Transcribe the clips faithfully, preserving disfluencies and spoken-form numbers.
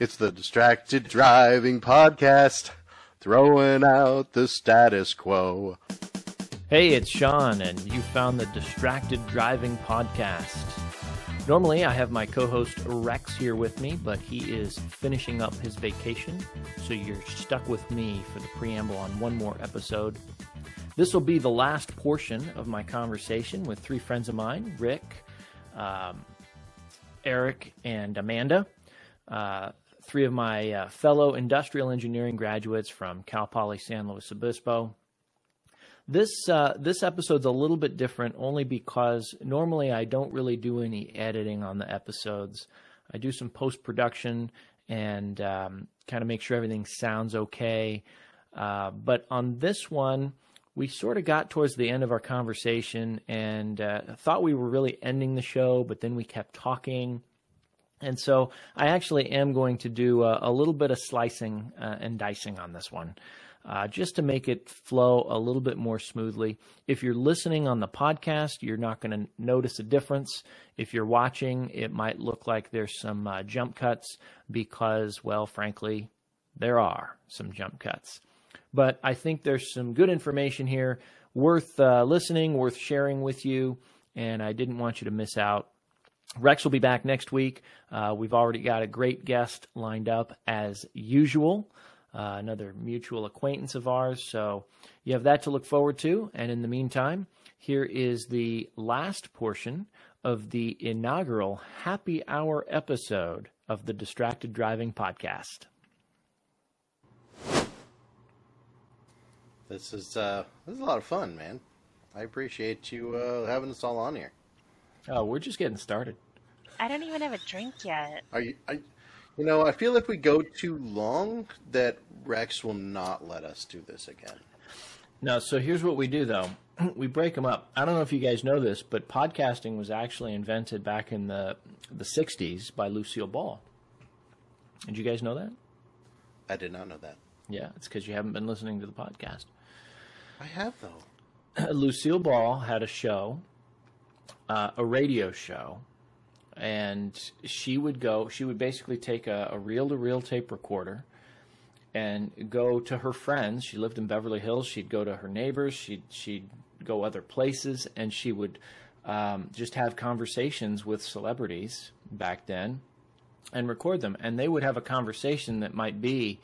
It's the Distracted Driving Podcast, throwing out the status quo. Hey, it's Sean, and you found the Distracted Driving Podcast. Normally, I have my co-host Rex here with me, but he is finishing up his vacation, so you're stuck with me for the preamble on one more episode. This will be the last portion of my conversation with three friends of mine, Rick, um, Eric, and Amanda. Uh, three of my uh, fellow industrial engineering graduates from Cal Poly San Luis Obispo. This, uh, this episode's a little bit different only because normally I don't really do any editing on the episodes. I do some post-production and um, kind of make sure everything sounds okay. Uh, but on this one, we sort of got towards the end of our conversation and uh, thought we were really ending the show, but then we kept talking. And so I actually am going to do a, a little bit of slicing uh, and dicing on this one, uh, just to make it flow a little bit more smoothly. If you're listening on the podcast, you're not going to notice a difference. If you're watching, it might look like there's some uh, jump cuts because, well, frankly, there are some jump cuts. But I think there's some good information here, worth uh, listening, worth sharing with you, and I didn't want you to miss out. Rex will be back next week. Uh, we've already got a great guest lined up as usual, uh, another mutual acquaintance of ours. So you have that to look forward to. And in the meantime, here is the last portion of the inaugural happy hour episode of the Distracted Driving Podcast. This is, uh, this is a lot of fun, man. I appreciate you uh, having us all on here. Oh, we're just getting started. I don't even have a drink yet. Are you, I, you know, I feel if we go too long, that Rex will not let us do this again. No, so here's what we do, though. We break them up. I don't know if you guys know this, but podcasting was actually invented back in the, the sixties by Lucille Ball. Did you guys know that? I did not know that. Yeah, it's because you haven't been listening to the podcast. I have, though. Lucille Ball had a show. Uh, a radio show, and she would go, she would basically take a, a reel-to-reel tape recorder and go to her friends. She lived in Beverly Hills. She'd go to her neighbors. She'd, she'd go other places, and she would um, just have conversations with celebrities back then and record them. And they would have a conversation that might be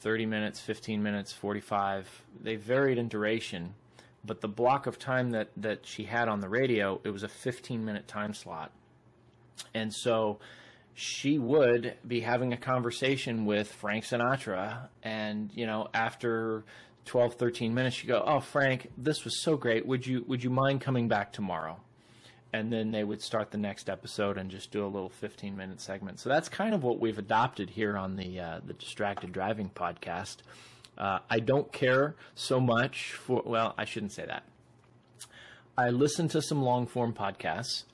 thirty minutes, fifteen minutes, forty-five. They varied in duration. But the block of time that, that she had on the radio, it was a fifteen-minute time slot. And so she would be having a conversation with Frank Sinatra. And, you know, after twelve, thirteen minutes, she'd go, oh, Frank, this was so great. Would you, would you mind coming back tomorrow? And then they would start the next episode and just do a little fifteen-minute segment. So that's kind of what we've adopted here on the uh, the Distracted Driving Podcast. Uh, I don't care so much for, well, I shouldn't say that. I listen to some long-form podcasts,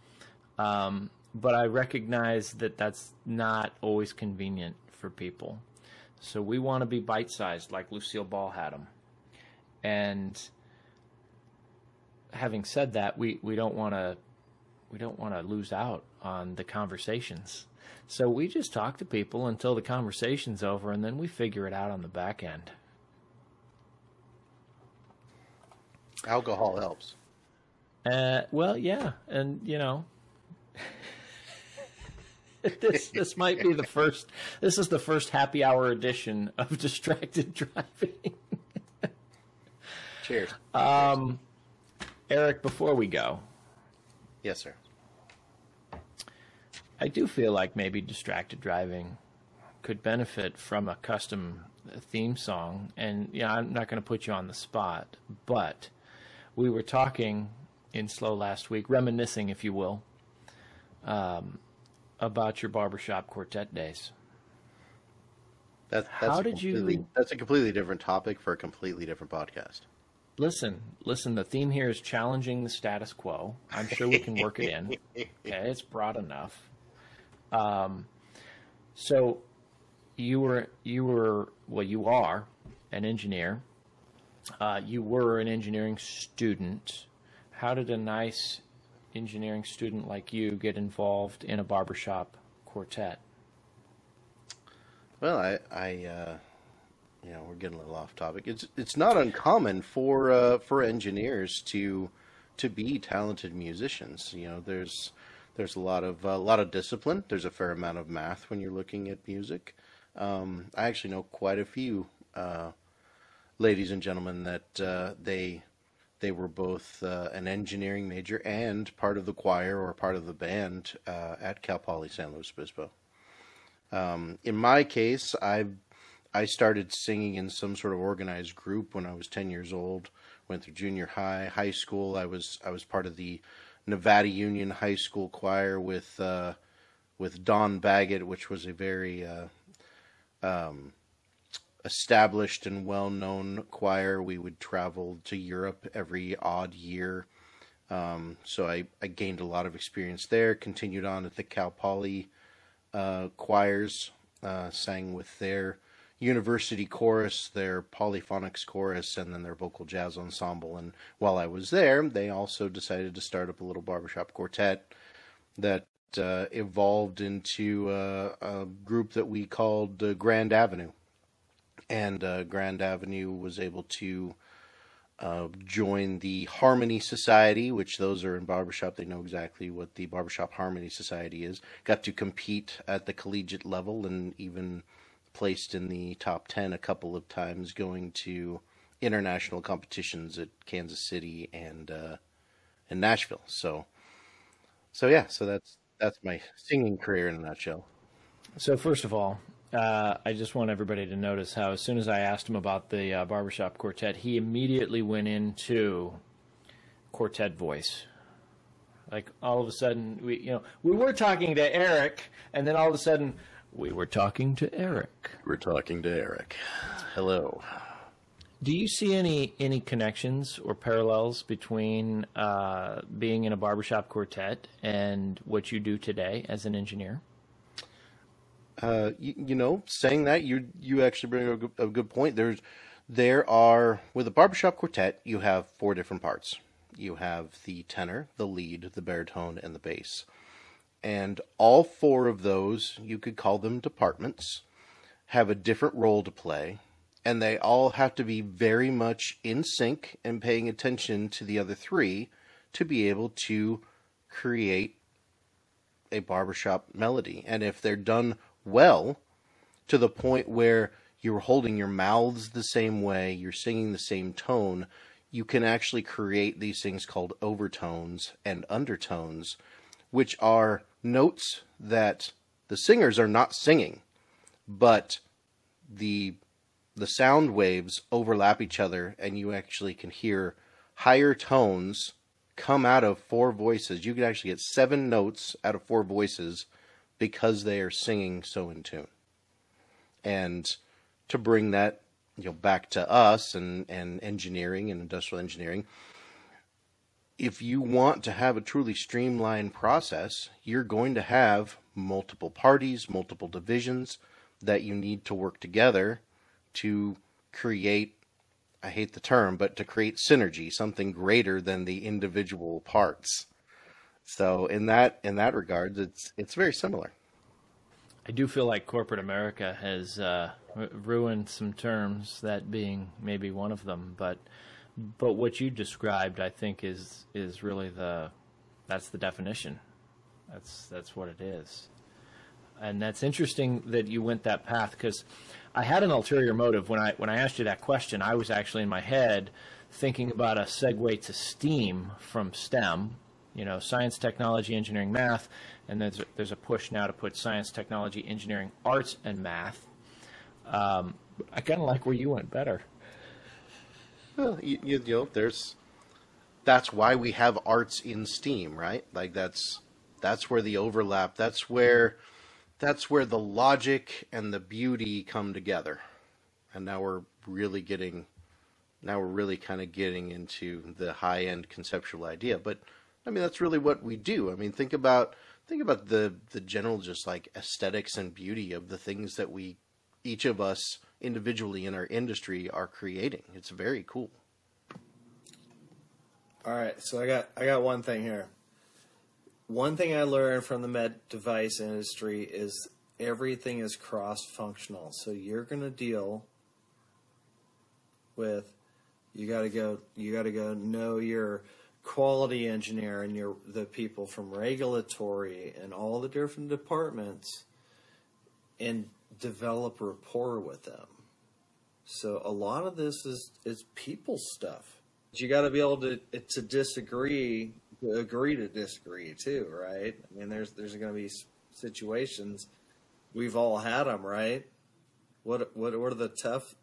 um, but I recognize that that's not always convenient for people. So we want to be bite-sized like Lucille Ball had them. And having said that, we, we don't want to we don't want to lose out on the conversations. So we just talk to people until the conversation's over, and then we figure it out on the back end. Alcohol helps. Uh, well, yeah, and you know, this this might be the first. This is the first happy hour edition of Distracted Driving. Cheers, um, Eric. Before we go, yes, sir. I do feel like maybe Distracted Driving could benefit from a custom theme song, and yeah, I'm not going to put you on the spot, but. We were talking in Slow last week, reminiscing, if you will, um, about your barbershop quartet days. That, that's How did you? That's a completely different topic for a completely different podcast. Listen, listen, the theme here is challenging the status quo. I'm sure we can work it in. Okay, it's broad enough. Um, so you were, you were, well, you are an engineer. Uh, you were an engineering student. How did a nice engineering student like you get involved in a barbershop quartet? Well, I, I uh, you know, we're getting a little off topic. It's it's not uncommon for uh, for engineers to to be talented musicians. You know, there's there's a lot of a uh, lot of discipline. There's a fair amount of math when you're looking at music. Um, I actually know quite a few uh, ladies and gentlemen that uh, they they were both uh, an engineering major and part of the choir or part of the band uh, at Cal Poly San Luis Obispo. Um, in my case, I I started singing in some sort of organized group when I was ten years old. Went through junior high, high school. I was I was part of the Nevada Union High School choir with uh, with Don Baggett, which was a very uh, um, established and well-known choir. We would travel to Europe every odd year, um, so I, I gained a lot of experience there. Continued on at the Cal Poly. Uh, choirs, uh, sang with their university chorus, their polyphonics chorus, and then their vocal jazz ensemble. And while I was there, they also decided to start up a little barbershop quartet that uh, evolved into uh, a group that we called uh, Grand Avenue. And uh, Grand Avenue was able to uh, join the Harmony Society, which those are in barbershop. They know exactly what the Barbershop Harmony Society is. Got to compete at the collegiate level and even placed in the top ten a couple of times, going to international competitions at Kansas City and, uh, and Nashville. So, so yeah, so that's, that's my singing career in a nutshell. So first of all, Uh, I just want everybody to notice how as soon as I asked him about the uh, barbershop quartet, he immediately went into quartet voice. Like all of a sudden, we you know we were talking to Eric, and then all of a sudden we were talking to Eric. We're talking to Eric. Hello. Do you see any any connections or parallels between uh, being in a barbershop quartet and what you do today as an engineer? Uh, you, you know, saying that, you you actually bring a good, a good point. There's, there are, with a barbershop quartet, you have four different parts. You have the tenor, the lead, the baritone, and the bass. And all four of those, you could call them departments, have a different role to play. And they all have to be very much in sync and paying attention to the other three to be able to create a barbershop melody. And if they're done well, to the point where you're holding your mouths the same way, you're singing the same tone, you can actually create these things called overtones and undertones, which are notes that the singers are not singing, but the the sound waves overlap each other, and you actually can hear higher tones come out of four voices. You can actually get seven notes out of four voices because they are singing so in tune. And to bring that, you know, back to us and, and engineering and industrial engineering, if you want to have a truly streamlined process, you're going to have multiple parties, multiple divisions that you need to work together to create, I hate the term, but to create synergy, something greater than the individual parts. So in that in that regard, it's it's very similar. I do feel like corporate America has uh, ruined some terms, that being maybe one of them. But but what you described, I think, is is really the that's the definition. That's that's what it is, and that's interesting that you went that path, because I had an ulterior motive when I when I asked you that question. I was actually in my head thinking about a segue to STEAM from STEM. You know, science, technology, engineering, math, and there's a, there's a push now to put science, technology, engineering, arts, and math. Um, I kind of like where you went better. Well, you, you know, there's that's why we have arts in STEAM, right? Like that's that's where the overlap, that's where that's where the logic and the beauty come together. And now we're really getting, now we're really kind of getting into the high-end conceptual idea, but. I mean, that's really what we do. I mean, think about think about the, the general just like aesthetics and beauty of the things that we, each of us individually in our industry are creating. It's very cool. All right, so I got I got one thing here. One thing I learned from the med device industry is everything is cross-functional. So you're going to deal with, you got to go, you got to go know your quality engineer and your, the people from regulatory and all the different departments, and develop rapport with them. So a lot of this is, is people stuff. You got to be able to, to disagree, agree to disagree too, right? I mean, there's, there's going to be situations, we've all had them, right? What, what, what are the tough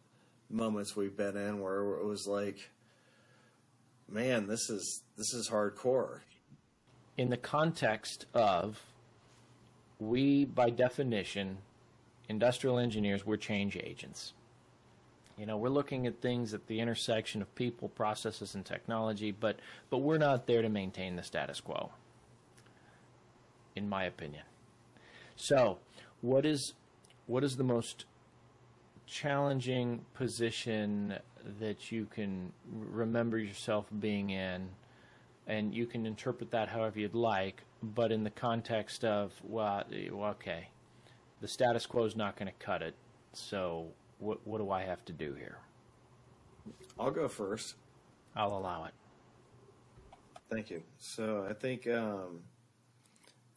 moments we've been in where it was like, man, this is, this is hardcore. In the context of, we, by definition, industrial engineers, we're change agents. You know, we're looking at things at the intersection of people, processes, and technology, but, but we're not there to maintain the status quo, in my opinion. So what is, what is the most challenging position that you can remember yourself being in? And you can interpret that however you'd like, but in the context of, well, okay, the status quo is not going to cut it, so what, what do I have to do here? I'll go first. I'll allow it. Thank you. So I think um,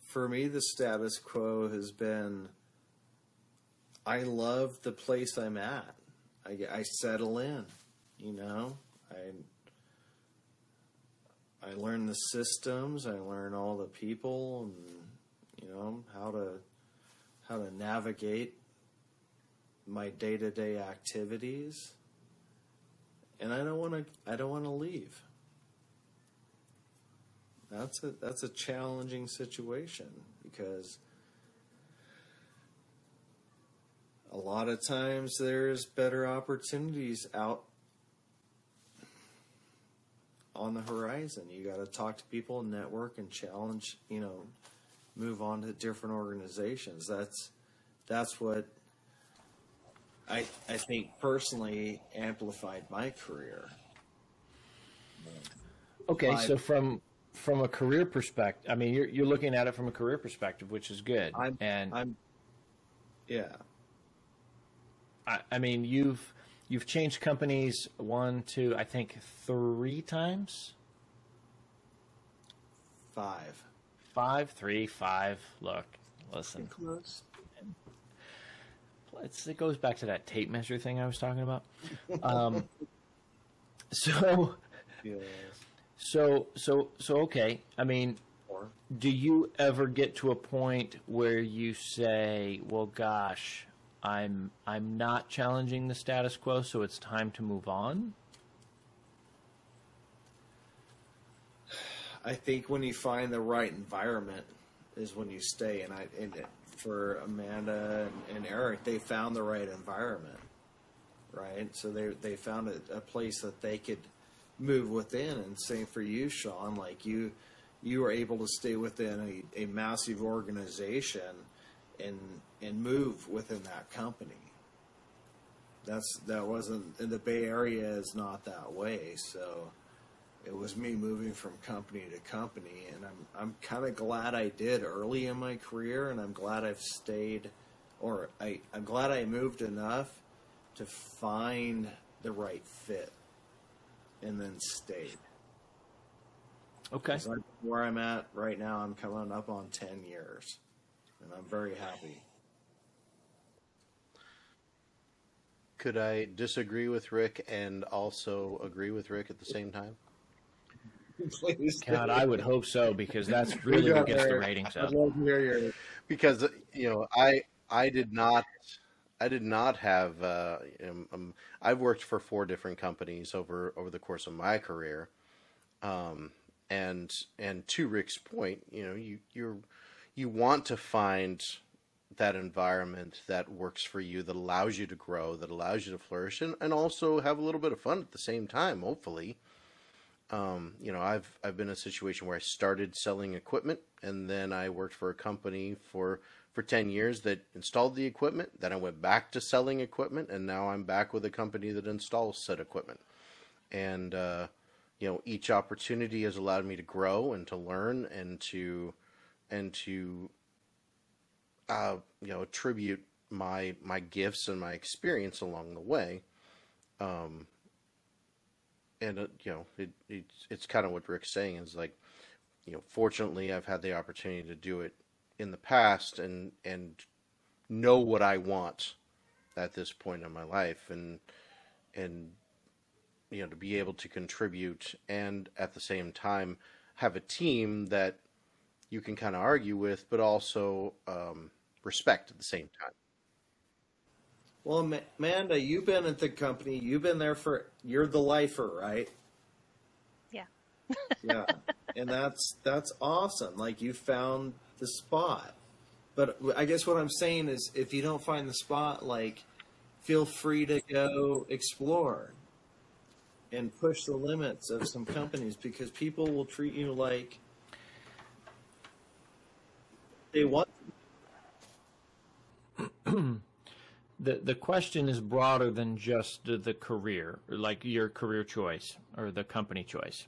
for me, the status quo has been, I love the place I'm at. I, I settle in, you know, I I learn the systems, I learn all the people, and, you know, how to, how to navigate my day-to-day activities. And I don't want to, I don't want to leave. That's a, that's a challenging situation, because a lot of times there's better opportunities out on the horizon. You got to talk to people, network, and challenge, you know, move on to different organizations. That's, that's what I, I think personally amplified my career. Okay. I've, so from, from a career perspective, I mean, you're, you're looking at it from a career perspective, which is good. I'm, and I'm, yeah, I, I mean, you've, you've changed companies one, two, I think three times, five, five, three, five. Look, listen, close. It's, it goes back to that tape measure thing I was talking about. Um, so, yes. so, so, so, okay. I mean, do you ever get to a point where you say, well, gosh, I'm, I'm not challenging the status quo, so it's time to move on? I think when you find the right environment is when you stay. And I, and for Amanda and, and Eric, they found the right environment, right? So they, they found a, a place that they could move within. And same for you, Sean, like you, you were able to stay within a, a massive organization and, and move within that company. That's, that wasn't, in the Bay Area is not that way. So it was me moving from company to company, and I'm, I'm kind of glad I did early in my career, and I'm glad I've stayed, or I, I'm glad I moved enough to find the right fit and then stayed. Okay. So where I'm at right now, I'm coming up on ten years, and I'm very happy. Could I disagree with Rick and also agree with Rick at the same time? Please. God, I would hope so, because that's really what gets the ratings up. Because, you know, I I did not I did not have uh, um, I've worked for four different companies over over the course of my career, um, and and to Rick's point, you know, you you're you want to find that environment that works for you, that allows you to grow, that allows you to flourish, and, and also have a little bit of fun at the same time, hopefully. Um, you know, I've, I've been in a situation where I started selling equipment, and then I worked for a company for, for ten years that installed the equipment. Then I went back to selling equipment, and now I'm back with a company that installs said equipment. And, uh, you know, each opportunity has allowed me to grow and to learn and to, and to uh, you know, attribute my my gifts and my experience along the way. Um, and, uh, you know, it, it's, it's kind of what Rick's saying is like, you know, fortunately I've had the opportunity to do it in the past and, and know what I want at this point in my life. And, and, you know, to be able to contribute and at the same time have a team that you can kind of argue with, but also, um, respect at the same time. Well, Amanda, you've been at the company. You've been there for, you're the lifer, right? Yeah. Yeah. And that's, that's awesome. Like you found the spot, but I guess what I'm saying is if you don't find the spot, like feel free to go explore and push the limits of some companies because people will treat you like they want. The the question is broader than just the career, or like your career choice or the company choice.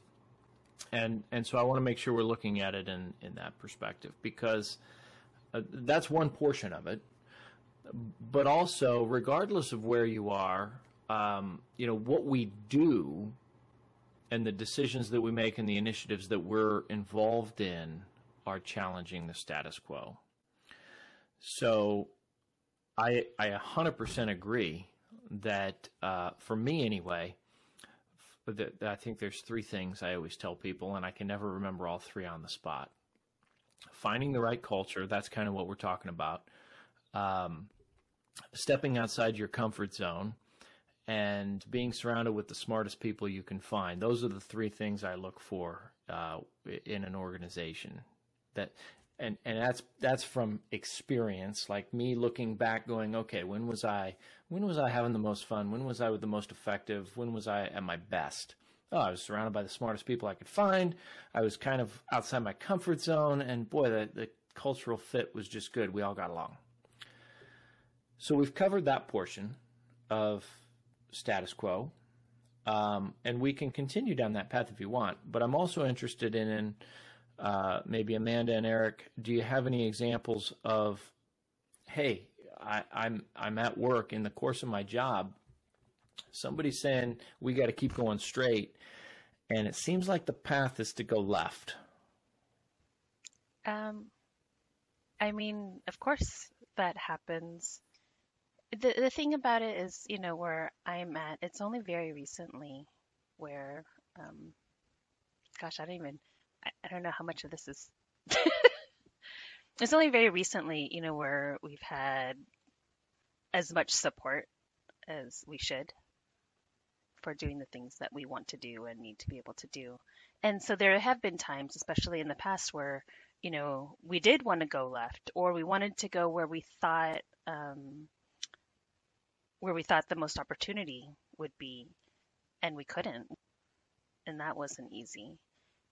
And and so I want to make sure we're looking at it in, in that perspective because uh, that's one portion of it. But also, regardless of where you are, um, you know, what we do and the decisions that we make and the initiatives that we're involved in are challenging the status quo. So I, I one hundred percent agree that, uh, for me anyway, that I think there's three things I always tell people, and I can never remember all three on the spot. Finding the right culture, that's kind of what we're talking about. Um, stepping outside your comfort zone and being surrounded with the smartest people you can find. Those are the three things I look for uh, in an organization. That And and that's that's from experience, like me looking back going, okay, when was I when was I having the most fun? When was I with the most effective? When was I at my best? Oh, I was surrounded by the smartest people I could find. I was kind of outside my comfort zone. And boy, the, the cultural fit was just good. We all got along. So we've covered that portion of status quo. Um, and we can continue down that path if you want. But I'm also interested in... in Uh, maybe Amanda and Eric, do you have any examples of, hey, I, I'm I'm at work in the course of my job, somebody's saying we got to keep going straight, and it seems like the path is to go left. Um, I mean, of course that happens. The the thing about it is, you know, where I'm at, it's only very recently where, um, gosh, I don't even. I don't know how much of this is, it's only very recently, you know, where we've had as much support as we should for doing the things that we want to do and need to be able to do. And so there have been times, especially in the past, where, you know, we did want to go left, or we wanted to go where we thought, um, where we thought the most opportunity would be, and we couldn't, and that wasn't easy.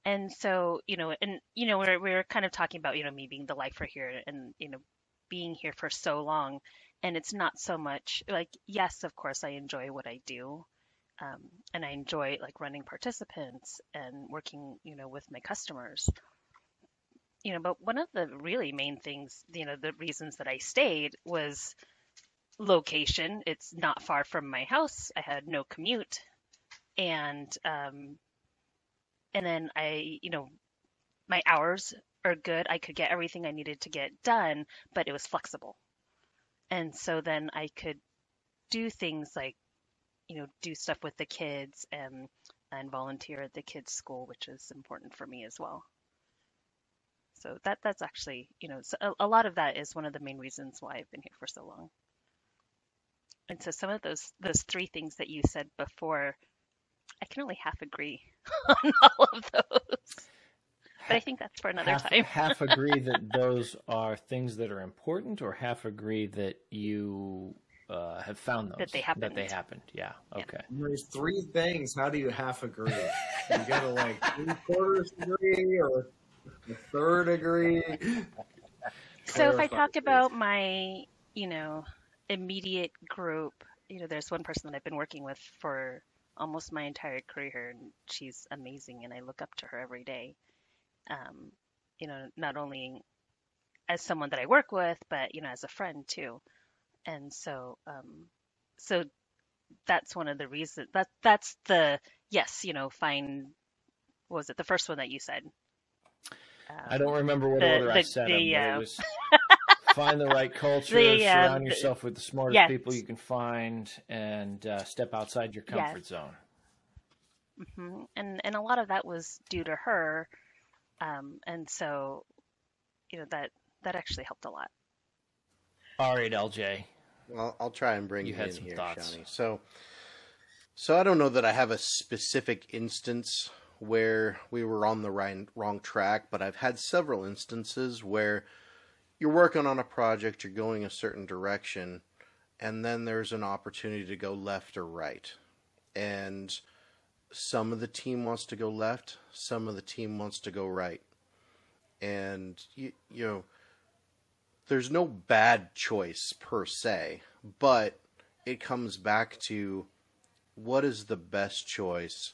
And so, you know, and, you know, we're, we're kind of talking about, you know, me being the lifer here and, you know, being here for so long. And it's not so much like, yes, of course, I enjoy what I do. Um, and I enjoy like running participants and working, you know, with my customers. You know, but one of the really main things, you know, the reasons that I stayed was location. It's not far from my house. I had no commute. And, um, And then I, you know, my hours are good. I could get everything I needed to get done, but it was flexible. And so then I could do things like, you know, do stuff with the kids and, and volunteer at the kids' school, which is important for me as well. So that that's actually, you know, so a, a lot of that is one of the main reasons why I've been here for so long. And so some of those those three things that you said before, I can only half agree on all of those, but I think that's for another half, time. Half agree that those are things that are important, or half agree that you uh, have found those. That they happened. That they happened, yeah, yeah. Okay. There's three things. How do you half agree? You got to like three-quarters agree or a third agree. So if I talk about my, you know, immediate group, you know, there's one person that I've been working with for almost my entire career, and she's amazing, and I look up to her every day. Um, you know, not only as someone that I work with, but, you know, as a friend too. And so, um, so that's one of the reasons that that's the, yes, you know, find, what was it? The first one that you said. Um, I don't remember what the, order the, I said. The, them, uh... it was find the right culture, the, uh, surround yourself with the smartest yes. people you can find, and uh, step outside your comfort yes. zone. Mm-hmm. And, and a lot of that was due to her. Um, and so, you know, that, that actually helped a lot. All right, L J. Well, I'll try and bring you, you had in some here, thoughts. Shawnee. So, so I don't know that I have a specific instance where we were on the right, wrong track, but I've had several instances where you're working on a project, you're going a certain direction, and then there's an opportunity to go left or right. And some of the team wants to go left, some of the team wants to go right. And, you, you know, there's no bad choice per se, but it comes back to what is the best choice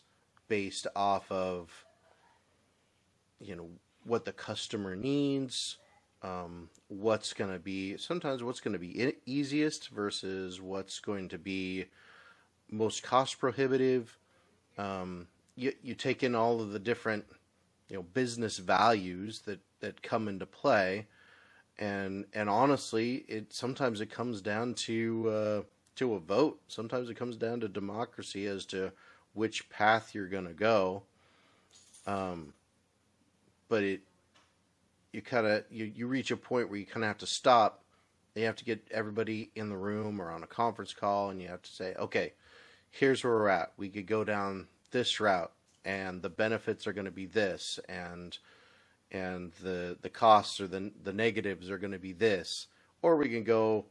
based off of, you know, what the customer needs, um, what's going to be, sometimes what's going to be easiest versus what's going to be most cost prohibitive. Um, you, you take in all of the different, you know, business values that, that come into play. And, and honestly, it, sometimes it comes down to, uh, to a vote. Sometimes it comes down to democracy as to which path you're going to go. Um, but it, you kind of, you, you reach a point where you kind of have to stop. You have to get everybody in the room or on a conference call, and you have to say, okay, here's where we're at. We could go down this route, and the benefits are going to be this, and and the the costs or the the negatives are going to be this, or we can go,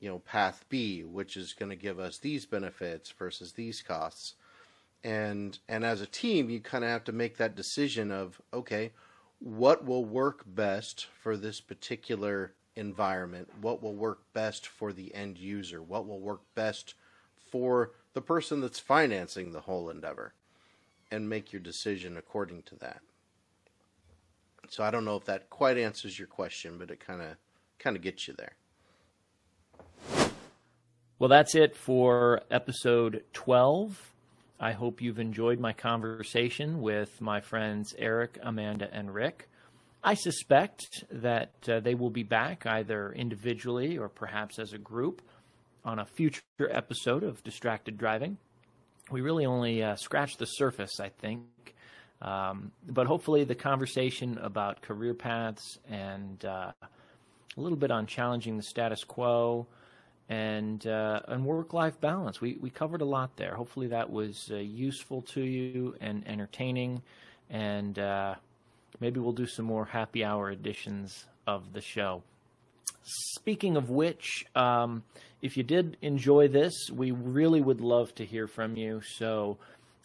you know, path B, which is going to give us these benefits versus these costs. And and as a team, you kind of have to make that decision of, okay, what will work best for this particular environment? What will work best for the end user? What will work best for the person that's financing the whole endeavor, and make your decision according to that. So I don't know if that quite answers your question, but it kind of kind of gets you there. Well, that's it for episode twelve. I hope you've enjoyed my conversation with my friends Eric, Amanda, and Rick. I suspect that uh, they will be back either individually or perhaps as a group on a future episode of Distracted Driving. We really only uh, scratched the surface, I think. Um, but hopefully the conversation about career paths and uh, a little bit on challenging the status quo and, uh, and work-life balance. We, we covered a lot there. Hopefully that was uh, useful to you and entertaining. And uh, maybe we'll do some more happy hour editions of the show. Speaking of which, um, if you did enjoy this, we really would love to hear from you. So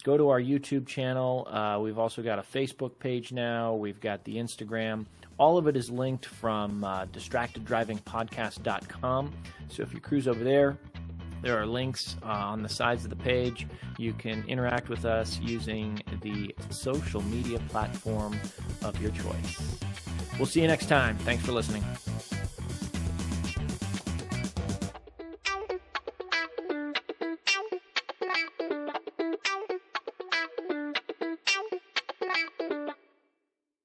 go to our YouTube channel. Uh, we've also got a Facebook page now. We've got the Instagram. All of it is linked from uh, distracted driving podcast dot com. So if you cruise over there, there are links uh, on the sides of the page. You can interact with us using the social media platform of your choice. We'll see you next time. Thanks for listening.